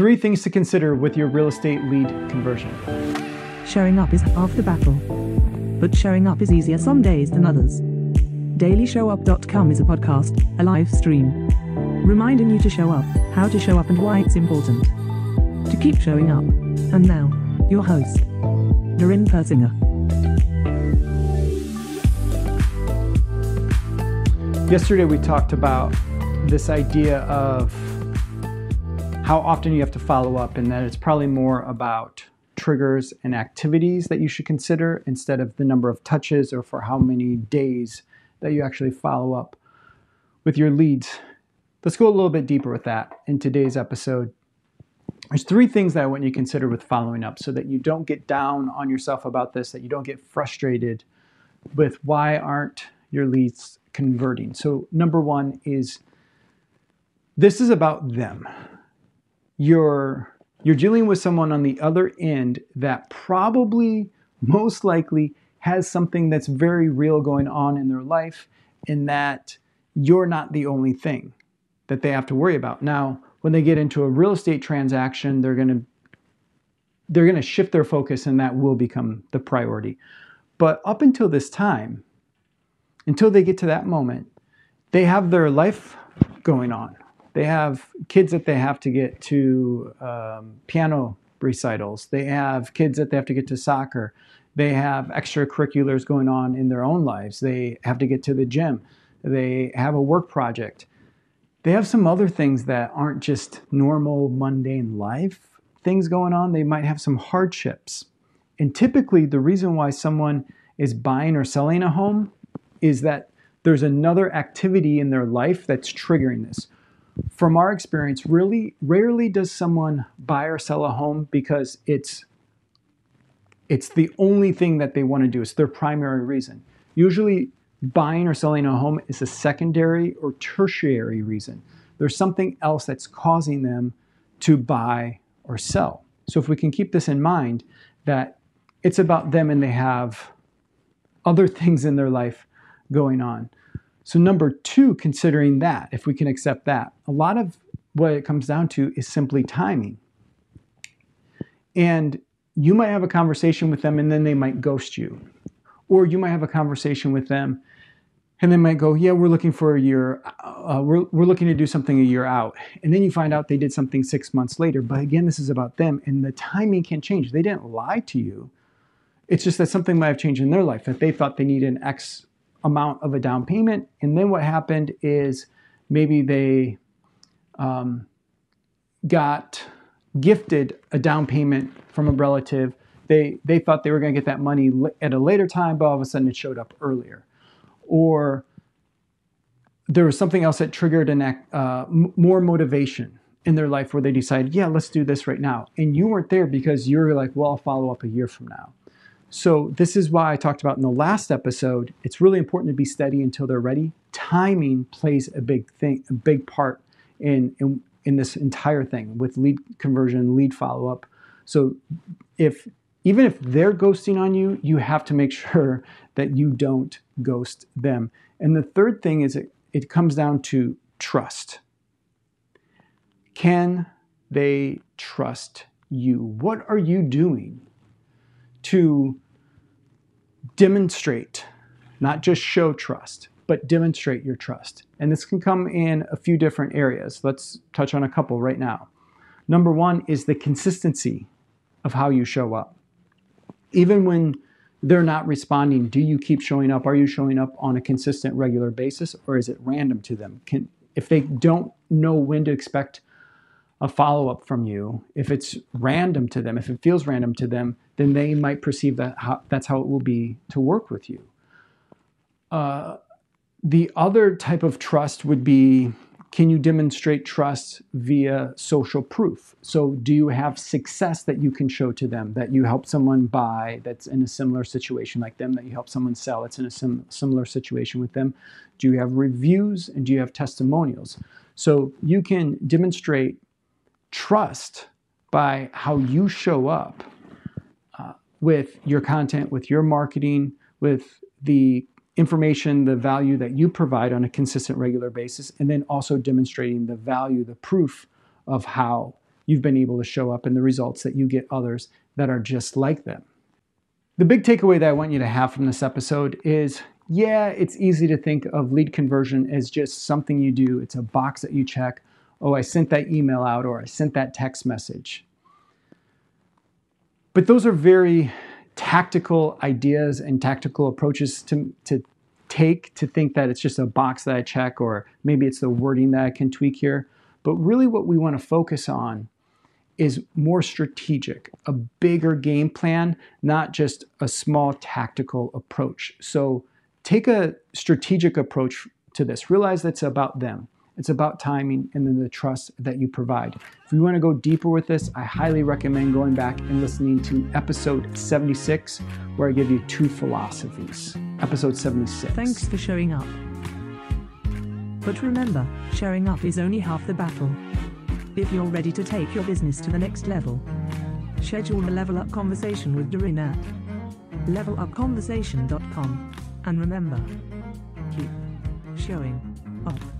3 things to consider with your real estate lead conversion. Showing up is half the battle, but showing up is easier some days than others. Dailyshowup.com is a podcast, a live stream, reminding you to show up, how to show up and why it's important to keep showing up. And now, your host, Narin Persinger. Yesterday we talked about this idea of how often you have to follow up, and that it's probably more about triggers and activities that you should consider instead of the number of touches or for how many days that you actually follow up with your leads. Let's go a little bit deeper with that in today's episode. There's 3 things that I want you to consider with following up so that you don't get down on yourself about this, that you don't get frustrated with why aren't your leads converting. So number 1 is, this is about them. You're dealing with someone on the other end that probably, most likely, has something that's very real going on in their life, and that you're not the only thing that they have to worry about. Now, when they get into a real estate transaction, they're going to shift their focus, and that will become the priority. But up until this time, until they get to that moment, they have their life going on. They have kids that they have to get to piano recitals. They have kids that they have to get to soccer. They have extracurriculars going on in their own lives. They have to get to the gym. They have a work project. They have some other things that aren't just normal, mundane life things going on. They might have some hardships. And typically, the reason why someone is buying or selling a home is that there's another activity in their life that's triggering this. From our experience, really rarely does someone buy or sell a home because it's the only thing that they want to do. It's their primary reason. Usually, buying or selling a home is a secondary or tertiary reason. There's something else that's causing them to buy or sell. So if we can keep this in mind, that it's about them and they have other things in their life going on. So number 2, considering that, if we can accept that, a lot of what it comes down to is simply timing. And you might have a conversation with them and then they might ghost you. Or you might have a conversation with them and they might go, yeah, we're looking for a year. We're looking to do something a year out. And then you find out they did something 6 months later. But again, this is about them and the timing can change. They didn't lie to you. It's just that something might have changed in their life, that they thought they needed an X amount of a down payment. And then what happened is maybe they got gifted a down payment from a relative. They thought they were going to get that money at a later time, but all of a sudden it showed up earlier. Or there was something else that triggered more motivation in their life where they decided, yeah, let's do this right now. And you weren't there because you were like, well, I'll follow up a year from now. So this is why I talked about in the last episode, it's really important to be steady until they're ready. Timing plays a big part in this entire thing with lead conversion, lead follow-up. So even if they're ghosting on you, you have to make sure that you don't ghost them. And the third thing is it comes down to trust. Can they trust you? What are you doing to demonstrate, not just show trust, but demonstrate your trust? And this can come in a few different areas. Let's touch on a couple right now. Number 1 is the consistency of how you show up. Even when they're not responding, do you keep showing up? Are you showing up on a consistent, regular basis, or is it random to them? If they don't know when to expect a follow-up from you, if it's random to them, if it feels random to them, then they might perceive that that's how it will be to work with you. The other type of trust would be, can you demonstrate trust via social proof? So do you have success that you can show to them, that you help someone buy that's in a similar situation like them, that you help someone sell that's in a similar situation with them? Do you have reviews and do you have testimonials? So you can demonstrate trust by how you show up with your content, with your marketing, with the information, the value that you provide on a consistent, regular basis, and then also demonstrating the value, the proof of how you've been able to show up in the results that you get others that are just like them. The big takeaway that I want you to have from this episode is, yeah, it's easy to think of lead conversion as just something you do. It's a box that you check. Oh, I sent that email out, or I sent that text message. But those are very tactical ideas and tactical approaches to take to think that it's just a box that I check, or maybe it's the wording that I can tweak here. But really what we want to focus on is more strategic, a bigger game plan, not just a small tactical approach. So take a strategic approach to this. Realize that's about them. It's about timing and then the trust that you provide. If you want to go deeper with this, I highly recommend going back and listening to episode 76, where I give you two philosophies. Episode 76. Thanks for showing up. But remember, showing up is only half the battle. If you're ready to take your business to the next level, schedule a Level Up Conversation with Doreen at levelupconversation.com. And remember, keep showing up.